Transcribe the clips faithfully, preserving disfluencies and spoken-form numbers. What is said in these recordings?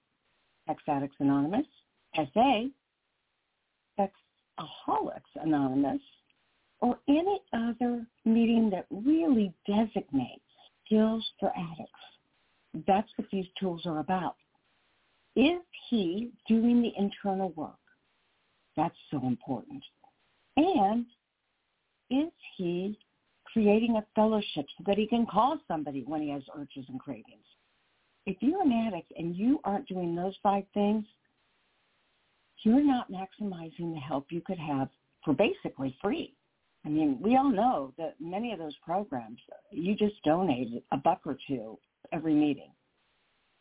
Sex Addicts Anonymous, S A, Sexaholics Anonymous, or any other meeting that really designates skills for addicts. That's what these tools are about. Is he doing the internal work? That's so important. And is he creating a fellowship so that he can call somebody when he has urges and cravings? If you're an addict and you aren't doing those five things, you're not maximizing the help you could have for basically free. I mean, we all know that many of those programs, you just donate a buck or two every meeting.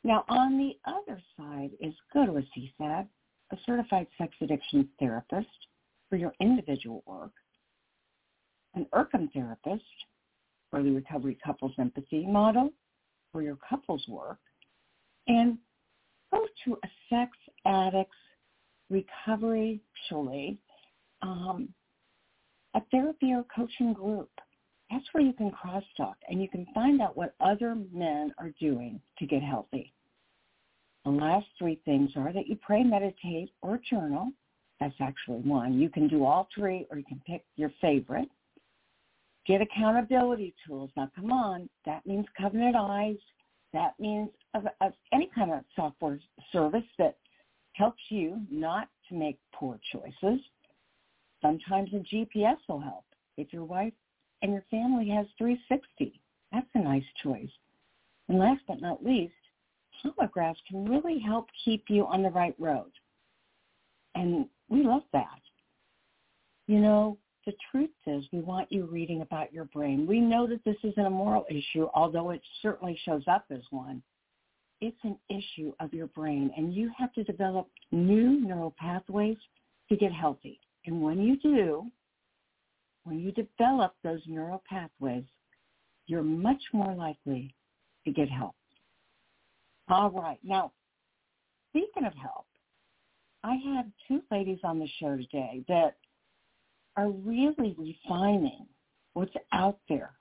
Now, on the other side is go to a C SAT, a certified sex addiction therapist for your individual work, an E R C M therapist for the Recovery Couples Empathy Model for your couples work, and go to a Sex Addicts Recovery, surely, um, a therapy or coaching group. That's where you can cross-talk, and you can find out what other men are doing to get healthy. The last three things are that you pray, meditate, or journal. That's actually one. You can do all three, or you can pick your favorite. Get accountability tools. Now, come on. That means Covenant Eyes. That means of, of any kind of software service that helps you not to make poor choices. Sometimes a G P S will help. If your wife and your family has three sixty, that's a nice choice. And last but not least, holographs can really help keep you on the right road. And we love that. You know, the truth is we want you reading about your brain. We know that this isn't a moral issue, although it certainly shows up as one. It's an issue of your brain, and you have to develop new neural pathways to get healthy. And when you do, when you develop those neural pathways, you're much more likely to get help. All right. Now, speaking of help, I have two ladies on the show today that are really refining what's out there,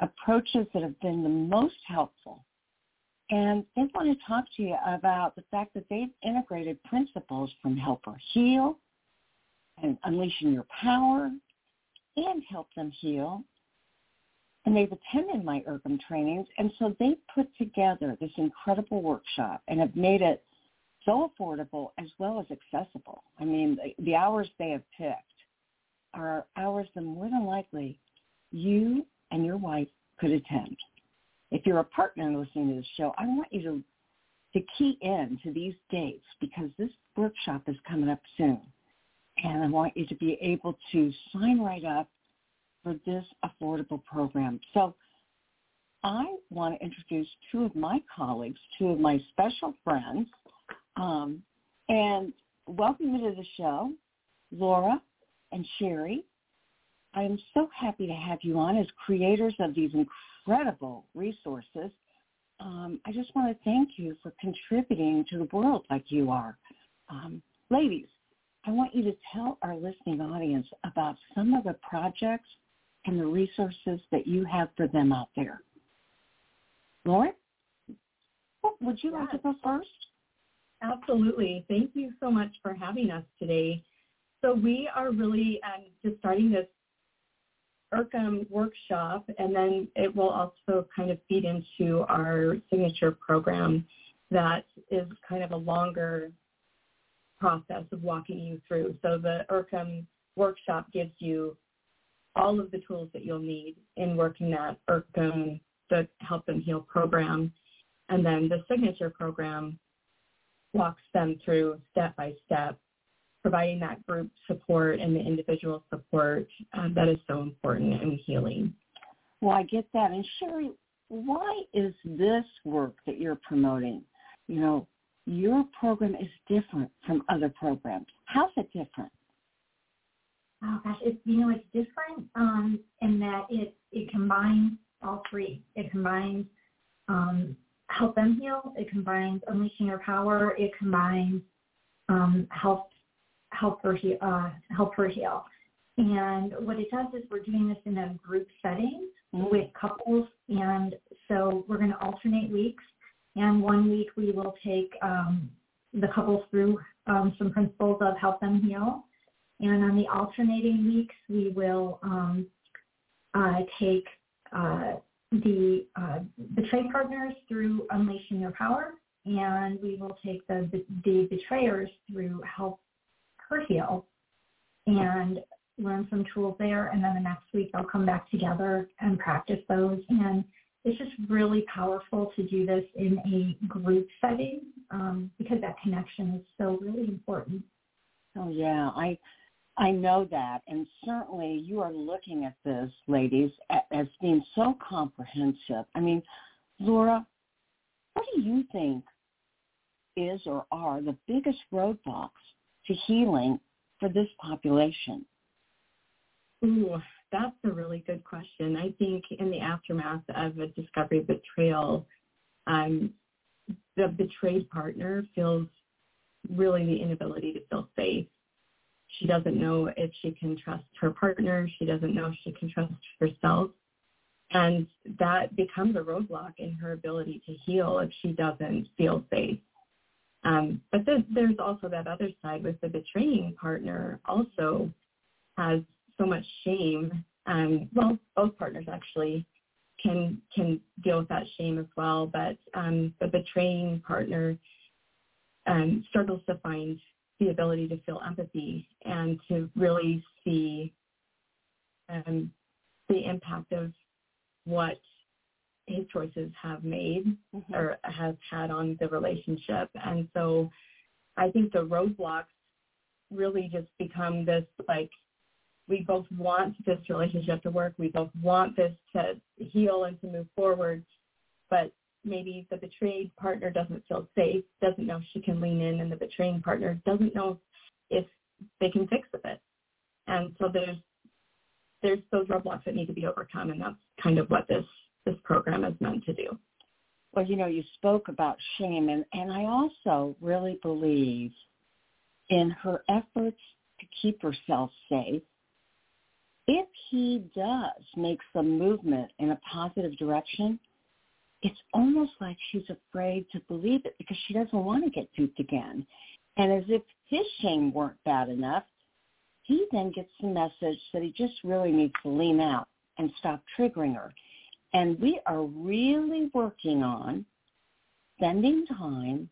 approaches that have been the most helpful. And they want to talk to you about the fact that they've integrated principles from Help Them Heal and Unleashing Your Power and Help Them Heal. And they've attended my E R C M trainings. And so they've put together this incredible workshop and have made it so affordable as well as accessible. I mean, the, the hours they have picked are hours that more than likely you and your wife could attend. If you're a partner listening to this show, I want you to to key in to these dates because this workshop is coming up soon. And I want you to be able to sign right up for this affordable program. So I want to introduce two of my colleagues, two of my special friends, um, and welcome you to the show, Laura and Sherry. I am so happy to have you on as creators of these incredible incredible resources. Um, I just want to thank you for contributing to the world like you are. Um, ladies, I want you to tell our listening audience about some of the projects and the resources that you have for them out there. Laura, would you yes. like to go first? Absolutely. Thank you so much for having us today. So we are really um, just starting this E R C M workshop, and then it will also kind of feed into our signature program that is kind of a longer process of walking you through. So the E R C M workshop gives you all of the tools that you'll need in working that E R C M, the Help Them Heal program, and then the signature program walks them through step by step, providing that group support and the individual support um, that is so important in healing. Well, I get that. And Sherry, why is this work that you're promoting? You know, your program is different from other programs. How's it different? Oh gosh, it's you know, it's different um, in that it it combines all three. It combines um, Help Them Heal. It combines Unleashing Your Power. It combines um, help. Help for heal, uh, help for heal, and what it does is we're doing this in a group setting mm-hmm. with couples, and so we're going to alternate weeks. And one week we will take um, the couples through um, some principles of Help Them Heal, and on the alternating weeks we will um, uh, take uh, the uh, betrayed partners through Unleashing Your Power, and we will take the the betrayers through Help Her Heal and learn some tools there, and then the next week they'll come back together and practice those. And it's just really powerful to do this in a group setting um, because that connection is so really important. Oh yeah, I I know that, and certainly you are looking at this, ladies, as being so comprehensive. I mean, Laura, what do you think is or are the biggest roadblocks to healing for this population? Ooh, that's a really good question. I think in the aftermath of a discovery betrayal, um, the betrayed partner feels really the inability to feel safe. She doesn't know if she can trust her partner. She doesn't know if she can trust herself. And that becomes a roadblock in her ability to heal if she doesn't feel safe. Um, but there's, there's also that other side with the betraying partner also has so much shame. Um, well, both partners actually can can deal with that shame as well. But um, the betraying partner um, struggles to find the ability to feel empathy and to really see um, the impact of what his choices have made mm-hmm. or has had on the relationship. And so I think the roadblocks really just become this, like, we both want this relationship to work. We both want this to heal and to move forward, but maybe the betrayed partner doesn't feel safe, doesn't know she can lean in, and the betraying partner doesn't know if they can fix it. And so there's there's those roadblocks that need to be overcome, and that's kind of what this, this program is meant to do. Well, you know, you spoke about shame, and, and I also really believe in her efforts to keep herself safe. If he does make some movement in a positive direction, it's almost like she's afraid to believe it because she doesn't want to get duped again. And as if his shame weren't bad enough, he then gets the message that he just really needs to lean out and stop triggering her. And we are really working on spending time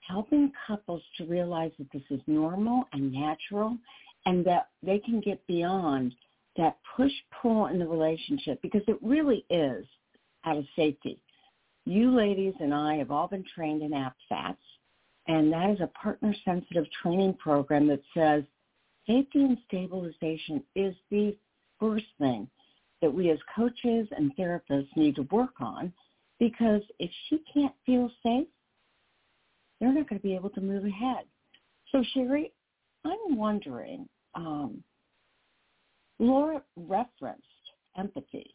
helping couples to realize that this is normal and natural and that they can get beyond that push-pull in the relationship, because it really is out of safety. You ladies and I have all been trained in APSATS, and that is a partner-sensitive training program that says safety and stabilization is the first thing that we as coaches and therapists need to work on, because if she can't feel safe, they're not going to be able to move ahead. So, Sherry, I'm wondering, um, Laura referenced empathy.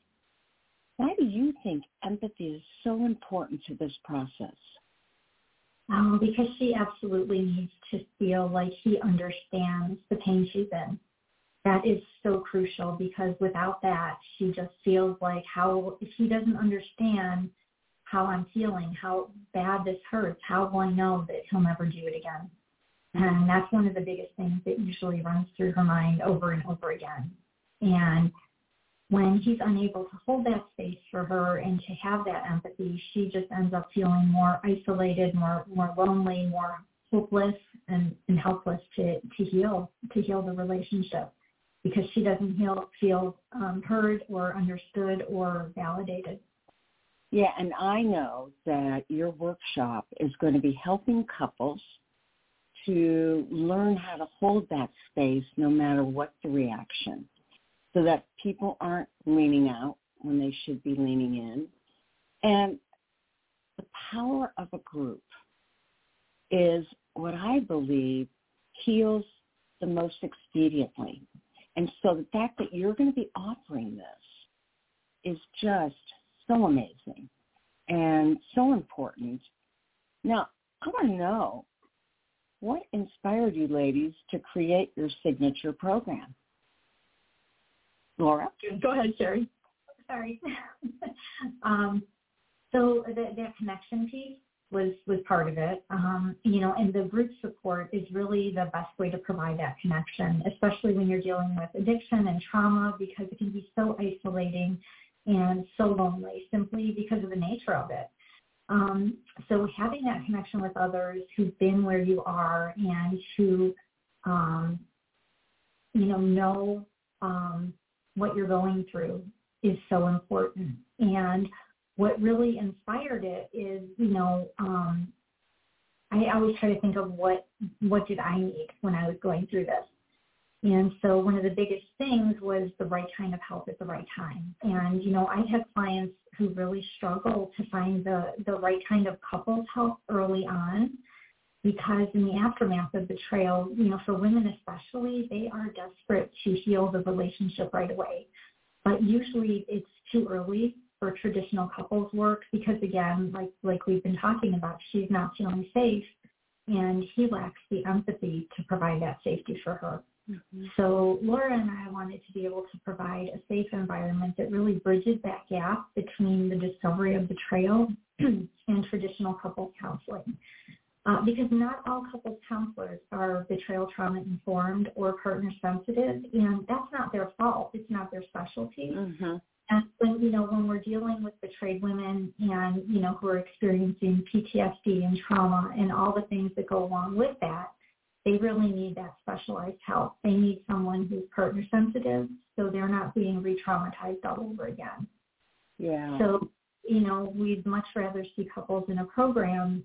Why do you think empathy is so important to this process? Oh, because she absolutely needs to feel like he understands the pain she's in. That is so crucial, because without that, she just feels like, how, if he doesn't understand how I'm feeling, how bad this hurts, how will I know that he'll never do it again? And that's one of the biggest things that usually runs through her mind over and over again. And when he's unable to hold that space for her and to have that empathy, she just ends up feeling more isolated, more more lonely, more hopeless, and, and helpless to, to heal, to heal the relationship, because she doesn't heal, feel um, heard or understood or validated. Yeah, and I know that your workshop is going to be helping couples to learn how to hold that space no matter what the reaction, so that people aren't leaning out when they should be leaning in. And the power of a group is what I believe heals the most expediently. And so the fact that you're going to be offering this is just so amazing and so important. Now, I want to know, what inspired you ladies to create your signature program? Laura? Go ahead, Sherry. Sorry. um, so the, that connection piece was, was part of it. Um, you know, and the group support is really the best way to provide that connection, especially when you're dealing with addiction and trauma, because it can be so isolating and so lonely simply because of the nature of it. Um, so having that connection with others who've been where you are and who, um, you know, know um, what you're going through is so important. And what really inspired it is, you know, um, I always try to think of what, what did I need when I was going through this. And so one of the biggest things was the right kind of help at the right time. And, you know, I have clients who really struggle to find the, the right kind of couples help early on, because in the aftermath of betrayal, you know, for women especially, they are desperate to heal the relationship right away. But usually it's too early for traditional couples work because, again, like like we've been talking about, she's not feeling safe, and he lacks the empathy to provide that safety for her. Mm-hmm. So Laura and I wanted to be able to provide a safe environment that really bridges that gap between the discovery of betrayal and traditional couples counseling. Uh, because not all couples counselors are betrayal trauma-informed or partner-sensitive, and that's not their fault. It's not their specialty. Mm-hmm. And when, you know, when we're dealing with betrayed women and, you know, who are experiencing P T S D and trauma and all the things that go along with that, they really need that specialized help. They need someone who's partner sensitive so they're not being re-traumatized all over again. Yeah. So, you know, we'd much rather see couples in a program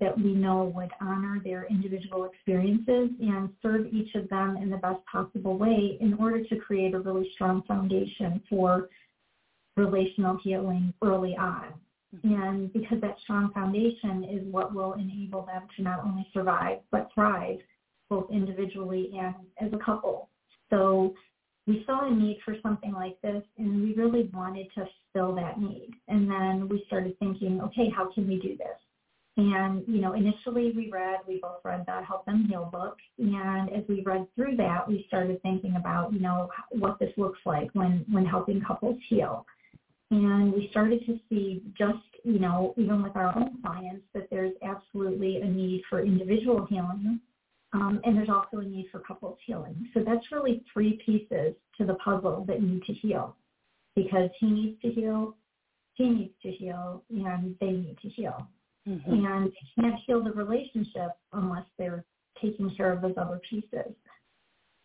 that we know would honor their individual experiences and serve each of them in the best possible way in order to create a really strong foundation for relational healing early on. And because that strong foundation is what will enable them to not only survive but thrive, both individually and as a couple. So we saw a need for something like this, and we really wanted to fill that need. And then we started thinking, okay, how can we do this? And, you know, initially we read, we both read the Help Them Heal book. And as we read through that, we started thinking about, you know, what this looks like when, when helping couples heal. And we started to see just, you know, even with our own clients, that there's absolutely a need for individual healing. Um, and there's also a need for couples healing. So that's really three pieces to the puzzle that need to heal, because he needs to heal, she needs to heal, and they need to heal. Mm-hmm. And they can't heal the relationship unless they're taking care of those other pieces.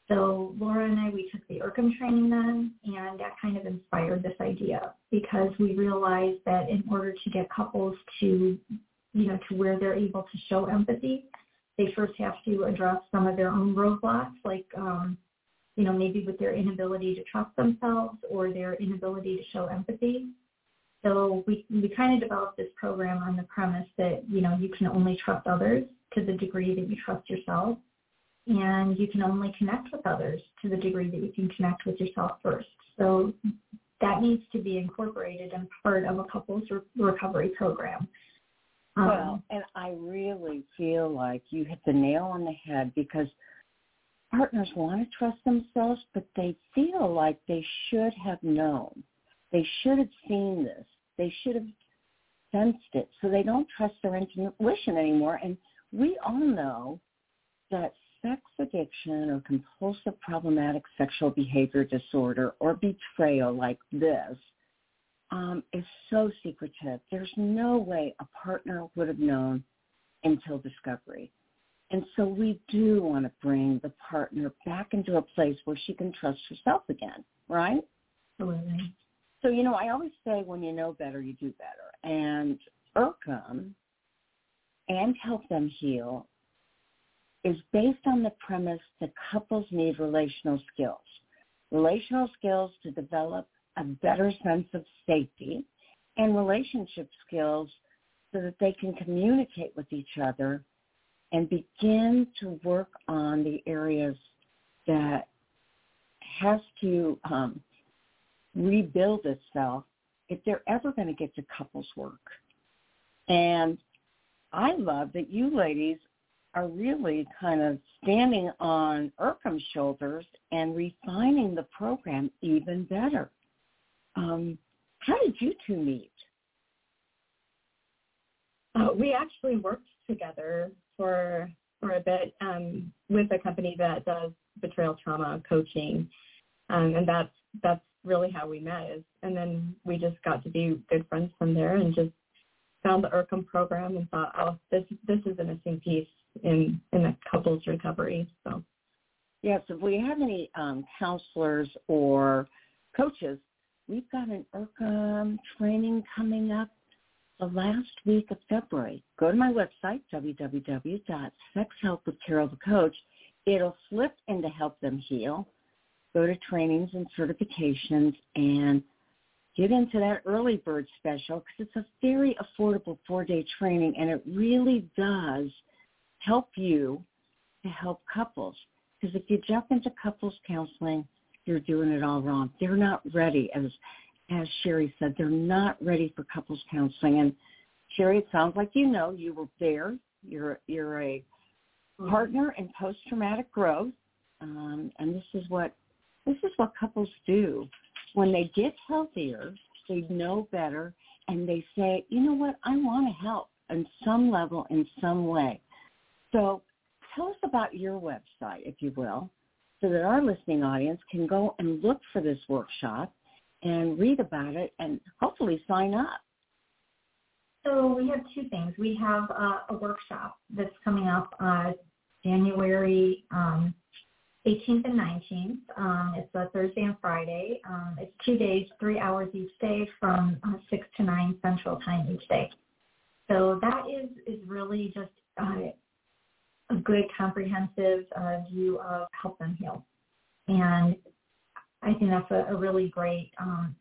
So Laura and I, we took the IRCM training then, and that kind of inspired this idea, because we realized that in order to get couples to, you know, to where they're able to show empathy, they first have to address some of their own roadblocks, like, um, you know, maybe with their inability to trust themselves or their inability to show empathy. So we, we kind of developed this program on the premise that, you know, you can only trust others to the degree that you trust yourself. And you can only connect with others to the degree that you can connect with yourself first. So that needs to be incorporated and part of a couple's re- recovery program. Um, well, and I really feel like you hit the nail on the head, because partners want to trust themselves, but they feel like they should have known. They should have seen this. They should have sensed it. So they don't trust their intuition anymore. And we all know that sex addiction or compulsive problematic sexual behavior disorder or betrayal like this um, is so secretive. There's no way a partner would have known until discovery. And so we do want to bring the partner back into a place where she can trust herself again, right? Absolutely. So, you know, I always say when you know better, you do better. And IRCM and Help Them Heal is based on the premise that couples need relational skills, relational skills to develop a better sense of safety, and relationship skills so that they can communicate with each other and begin to work on the areas that has to um, rebuild itself if they're ever going to get to couples work. And I love that you ladies are really kind of standing on IRCM's shoulders and refining the program even better. Um, how did you two meet? Uh, we actually worked together for for a bit um, with a company that does betrayal trauma coaching, um, and that's that's really how we met. Is, and then we just got to be good friends from there, and just found the IRCM program and thought, oh, this this is a missing piece in in a couple's recovery. So yes, if we have any um, counselors or coaches, we've got an IRCM training coming up the last week of February. Go to my website, w w w dot sex help with carol the coach. It'll flip into Help Them Heal. Go to trainings and certifications and get into that early bird special, because it's a very affordable four-day training, and it really does help you to help couples. Because if you jump into couples counseling, you're doing it all wrong. They're not ready. As as Sherry said, they're not ready for couples counseling. And Sherry, it sounds like you know you were there. You're you're a partner in post-traumatic growth, um, and this is what this is what couples do when they get healthier. They know better, and they say, you know what, I want to help on some level, in some way. So tell us about your website, if you will, so that our listening audience can go and look for this workshop and read about it and hopefully sign up. So we have two things. We have uh, a workshop that's coming up uh, January um, eighteenth and nineteenth. Um, it's a Thursday and Friday. Um, it's two days, three hours each day from uh, six to nine Central Time each day. So that is, is really just uh, a good comprehensive uh, view of Help Them Heal. And I think that's a, a really great, um,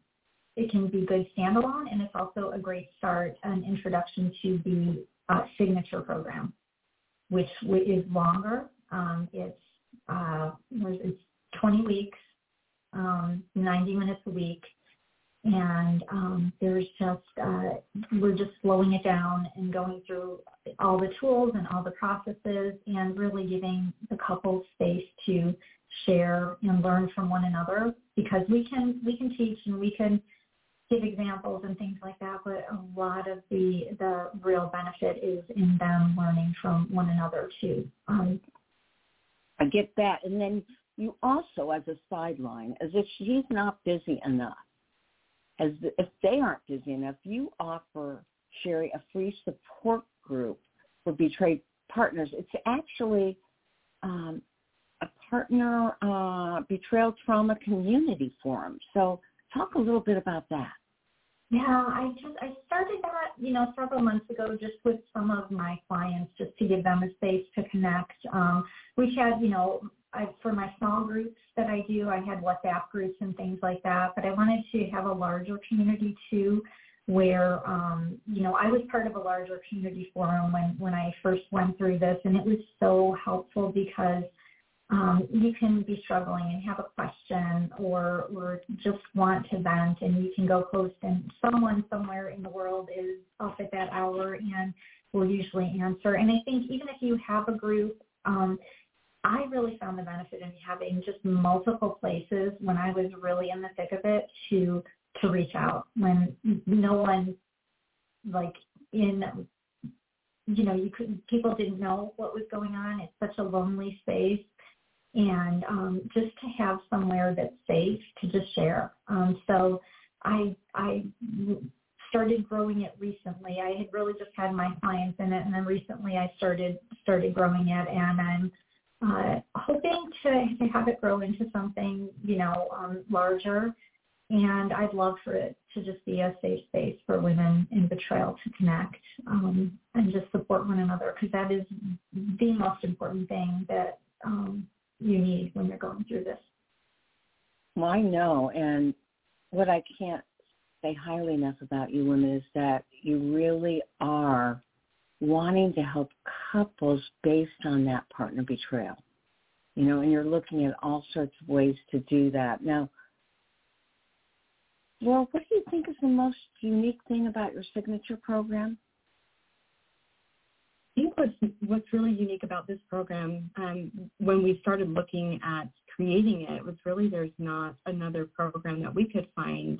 it can be good standalone, and it's also a great start, an introduction to the uh, signature program, which is longer. Um, it's, uh, it's twenty weeks, um, ninety minutes a week. And um, there's just, uh, we're just slowing it down and going through all the tools and all the processes and really giving the couple space to share and learn from one another, because we can we can teach and we can give examples and things like that, but a lot of the, the real benefit is in them learning from one another too. Um, I get that. And then you also, as a sideline, as if she's not busy enough, As the, if they aren't busy enough, you offer, Sherry, a free support group for betrayed partners. It's actually um, a partner uh, betrayal trauma community forum. So talk a little bit about that. Yeah, I just I started that, you know, several months ago, just with some of my clients, just to give them a space to connect. Um, we had, you know, I, for my small groups that I do, I had WhatsApp groups and things like that, but I wanted to have a larger community too, where, um, you know, I was part of a larger community forum when, when I first went through this, and it was so helpful because Um, you can be struggling and have a question or, or just want to vent, and you can go post, and someone somewhere in the world is up at that hour and will usually answer. And I think even if you have a group, um, I really found the benefit in having just multiple places when I was really in the thick of it to to reach out, when no one, like in you know, you could people didn't know what was going on. It's such a lonely space. And um, just to have somewhere that's safe to just share. Um, so I I started growing it recently. I had really just had my clients in it, and then recently I started started growing it, and I'm uh, hoping to, to have it grow into something, you know, um, larger. And I'd love for it to just be a safe space for women in betrayal to connect um, and just support one another, because that is the most important thing that um, you need when you're going through this. Well, I know, and what I can't say highly enough about you women is that you really are wanting to help couples based on that partner betrayal, you know, and you're looking at all sorts of ways to do that. Now, well, what do you think is the most unique thing about your signature program? I think what's, what's really unique about this program, um, when we started looking at creating it, was really there's not another program that we could find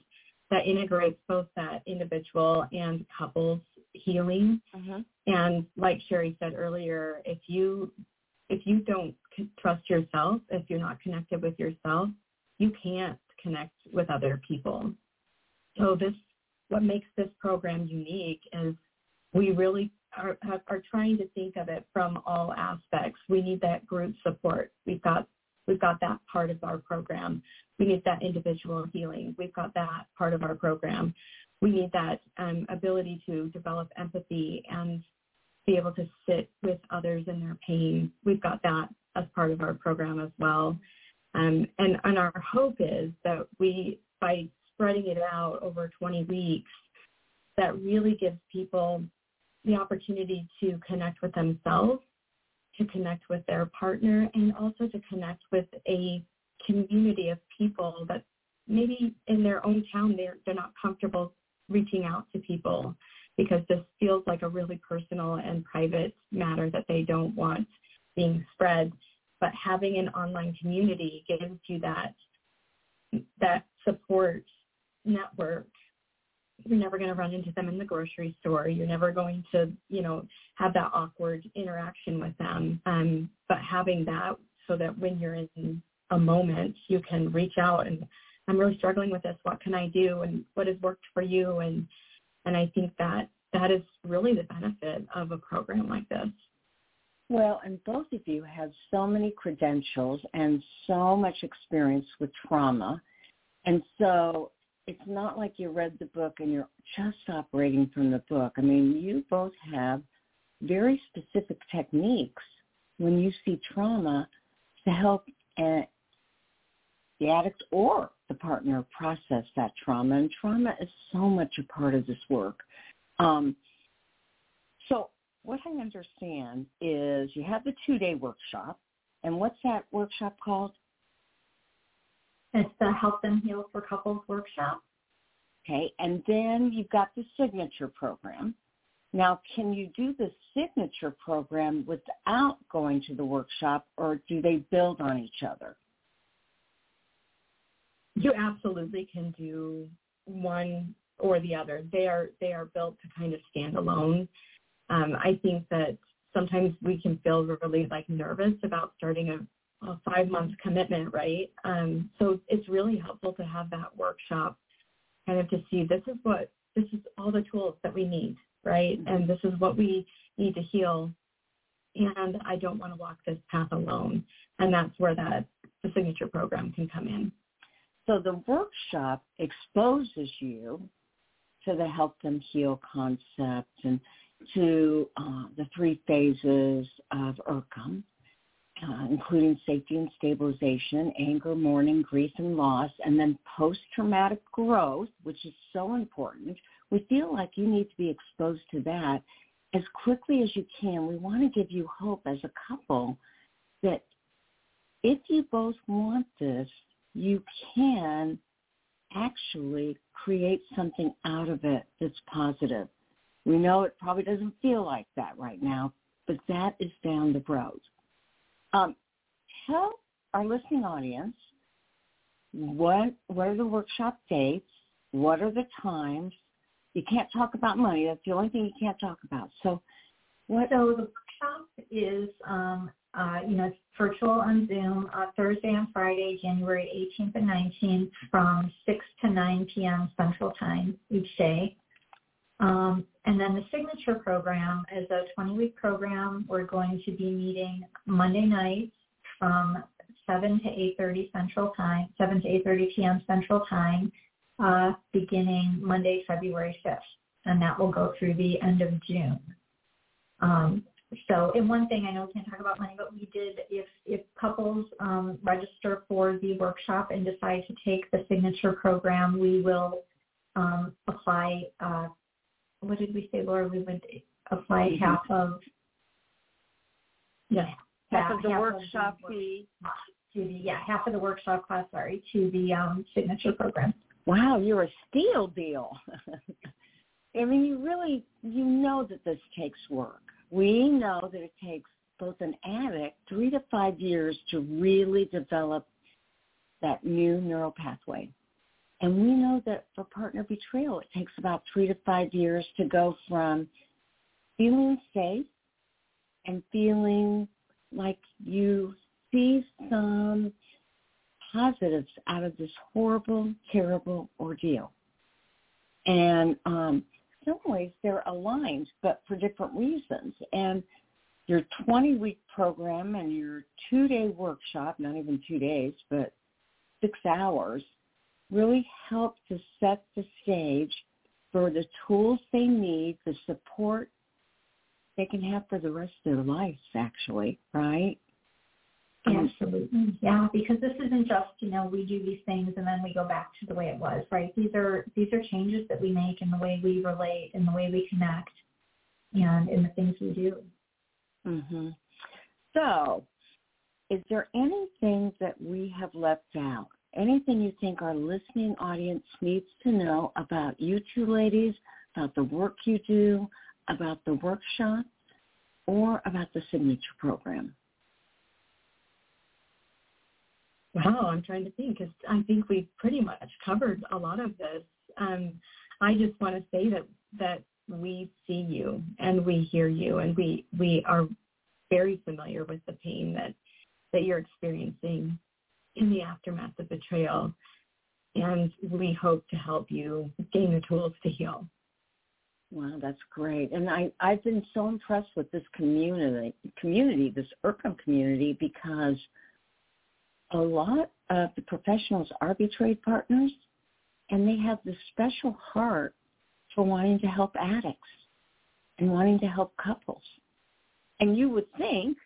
that integrates both that individual and couples healing. Uh-huh. And like Sherry said earlier, if you if you don't trust yourself, if you're not connected with yourself, you can't connect with other people. So this, what makes this program unique is we really Are, are trying to think of it from all aspects. We need that group support. We've got we've got that part of our program. We need that individual healing. We've got that part of our program. We need that um, ability to develop empathy and be able to sit with others in their pain. We've got that as part of our program as well. Um, and, and our hope is that we, by spreading it out over twenty weeks, that really gives people the opportunity to connect with themselves to connect with their partner, and also to connect with a community of people that maybe in their own town they're, they're not comfortable reaching out to people because this feels like a really personal and private matter that they don't want being spread. But having an online community gives you that that support network. You're never going to run into them in the grocery store. You're never going to, you know, have that awkward interaction with them. Um, but having that so that when you're in a moment, you can reach out and, I'm really struggling with this. What can I do? And what has worked for you? And and I think that that is really the benefit of a program like this. Well, and both of you have so many credentials and so much experience with trauma. And so it's not like you read the book and you're just operating from the book. I mean, you both have very specific techniques when you see trauma to help uh, the addict or the partner process that trauma. And trauma is so much a part of this work. Um, so what I understand is you have the two-day workshop, and what's that workshop called? It's the Help Them Heal for Couples workshop. Okay, and then you've got the signature program. Now, can you do the signature program without going to the workshop, or do they build on each other? You absolutely can do one or the other. They are they are built to kind of stand alone. Um, I think that sometimes we can feel really like nervous about starting a, a five-month commitment, right? Um, so it's really helpful to have that workshop kind of to see this is what this is all the tools that we need, right? And this is what we need to heal. And I don't want to walk this path alone. And that's where that the signature program can come in. So the workshop exposes you to the Help Them Heal concept and to uh, the three phases of ERCOM, uh, including safety and stabilization, anger, mourning, grief, and loss, and then post-traumatic growth, which is so important. We feel like you need to be exposed to that as quickly as you can. We want to give you hope as a couple that if you both want this, you can actually create something out of it that's positive. We know it probably doesn't feel like that right now, but that is down the road. Um, tell our listening audience, what, what are the workshop dates? What are the times? You can't talk about money. That's the only thing you can't talk about. So, what? So the workshop is... Um, Uh, you know, it's virtual on Zoom, uh, Thursday and Friday, January eighteenth and nineteenth from six to nine p.m. Central Time each day. Um, and then the signature program is a twenty-week program. We're going to be meeting Monday nights from seven to eight thirty Central Time, seven to eight thirty p.m. Central Time, uh, beginning Monday, February fifth. And that will go through the end of June. Um So, and one thing, I know we can't talk about money, but we did, if, if couples um, register for the workshop and decide to take the signature program, we will um, apply, uh, what did we say, Laura? We would apply mm-hmm. half of, yeah, half, half of the half workshop of the fee. To the, yeah, half of the workshop cost, sorry, to the um, signature program. Wow, you're a steal deal. I mean, you really, you know that this takes work. We know that it takes both an addict three to five years to really develop that new neural pathway. And we know that for partner betrayal, it takes about three to five years to go from feeling safe and feeling like you see some positives out of this horrible, terrible ordeal. And, um, in some ways, they're aligned, but for different reasons. And your twenty-week program and your two-day workshop, not even two days, but six hours, really help to set the stage for the tools they need, the support they can have for the rest of their lives, actually, right? Absolutely. Yeah, because this isn't just, you know, we do these things and then we go back to the way it was, right? These are these are changes that we make in the way we relate, in the way we connect, and in the things we do. Mm-hmm. So is there any things that we have left out? Anything you think our listening audience needs to know about you two ladies, about the work you do, about the workshops, or about the signature program? Wow, I'm trying to think, because I think we've pretty much covered a lot of this. Um, I just want to say that that we see you and we hear you, and we, we are very familiar with the pain that, that you're experiencing in the aftermath of betrayal, and we hope to help you gain the tools to heal. Wow, that's great. And I, I've been so impressed with this community, community, this IRCAM community, because a lot of the professionals are betrayed partners, and they have this special heart for wanting to help addicts and wanting to help couples. And you would think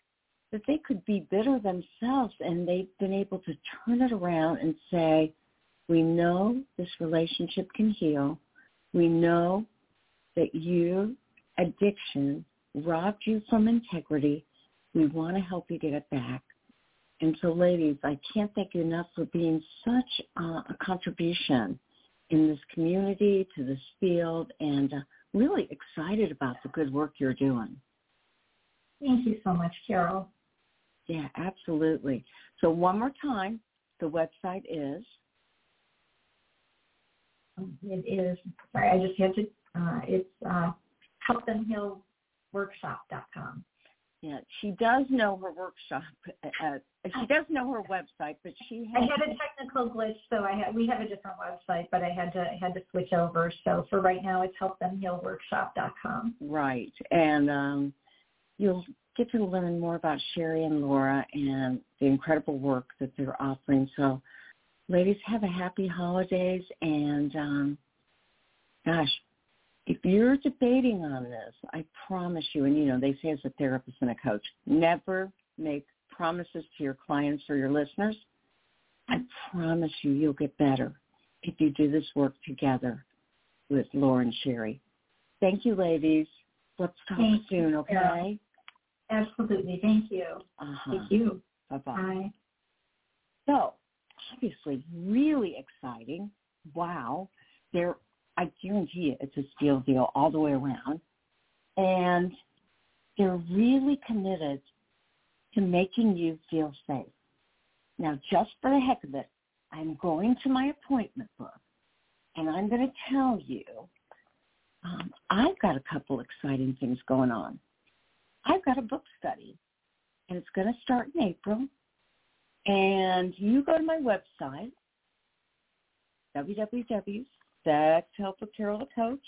that they could be bitter themselves, and they've been able to turn it around and say, we know this relationship can heal. We know that your addiction robbed you from integrity. We want to help you get it back. And so, ladies, I can't thank you enough for being such uh, a contribution in this community, to this field, and uh, really excited about the good work you're doing. Thank you so much, Carol. Yeah, absolutely. So one more time, the website is? It is, sorry, I just had to, uh, it's uh, help them heal workshop dot com. Yeah, she does know her workshop. Uh, she does know her website, but she has... I had a technical glitch, so I had, we have a different website, but I had to I had to switch over. So for right now, it's help them heal workshop dot com. Right, and um, you'll get to learn more about Sherry and Laura and the incredible work that they're offering. So, ladies, have a happy holidays, and um, gosh, if you're debating on this, I promise you, and you know, they say as a therapist and a coach, never make promises to your clients or your listeners. I promise you, you'll get better if you do this work together with Laura and Sherry. Thank you, ladies. Let's talk Thank soon, you. Okay? Absolutely. Thank you. Uh-huh. Thank you. Bye-bye. Bye. So, obviously, really exciting. Wow. They're I guarantee you it's a steal deal all the way around. And they're really committed to making you feel safe. Now, just for the heck of it, I'm going to my appointment book, and I'm going to tell you um, I've got a couple exciting things going on. I've got a book study, and it's going to start in April. And you go to my website, www. Sex, Help with Carol the Coach.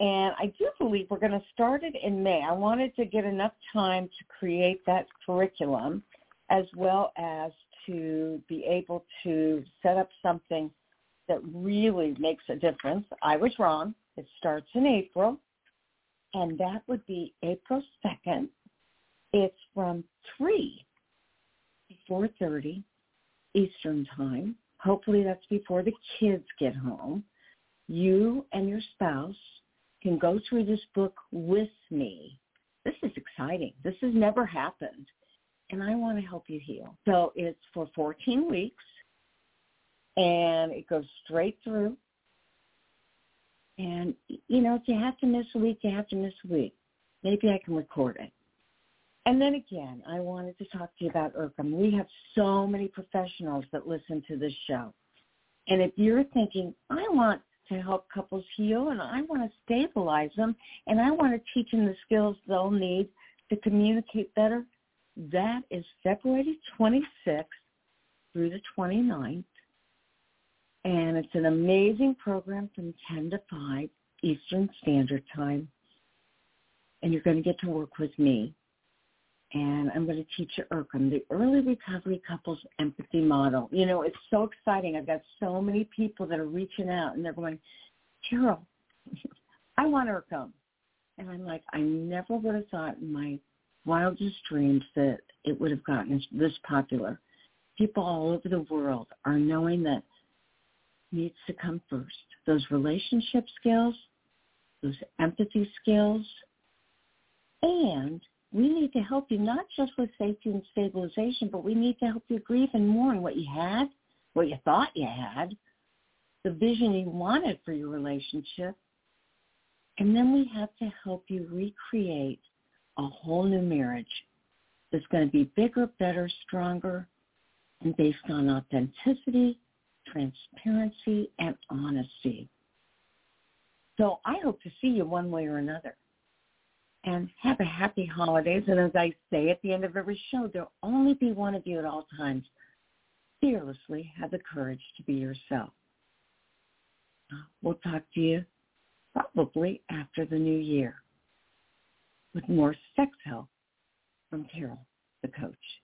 And I do believe we're going to start it in May. I wanted to get enough time to create that curriculum, as well as to be able to set up something that really makes a difference. I was wrong. It starts in April, and that would be April second. It's from three to four thirty Eastern Time. Hopefully that's before the kids get home. You and your spouse can go through this book with me. This is exciting. This has never happened, and I want to help you heal. So it's for fourteen weeks, and it goes straight through. And, you know, if you have to miss a week, you have to miss a week. Maybe I can record it. And then again, I wanted to talk to you about IRCAM. We have so many professionals that listen to this show. And if you're thinking, I want to help couples heal, and I want to stabilize them, and I want to teach them the skills they'll need to communicate better, that is February twenty-sixth through the twenty-ninth. And it's an amazing program from ten to five Eastern Standard Time. And you're going to get to work with me. And I'm going to teach you IRCAM, the Early Recovery Couples Empathy Model. You know, it's so exciting. I've got so many people that are reaching out, and they're going, Carol, I want IRCAM. And I'm like, I never would have thought in my wildest dreams that it would have gotten this popular. People all over the world are knowing that needs to come first. Those relationship skills, those empathy skills, and we need to help you not just with safety and stabilization, but we need to help you grieve and mourn what you had, what you thought you had, the vision you wanted for your relationship. And then we have to help you recreate a whole new marriage that's going to be bigger, better, stronger, and based on authenticity, transparency, and honesty. So I hope to see you one way or another. And have a happy holidays. And as I say at the end of every show, there'll only be one of you at all times. Fearlessly have the courage to be yourself. We'll talk to you probably after the new year with more sex help from Carol the Coach.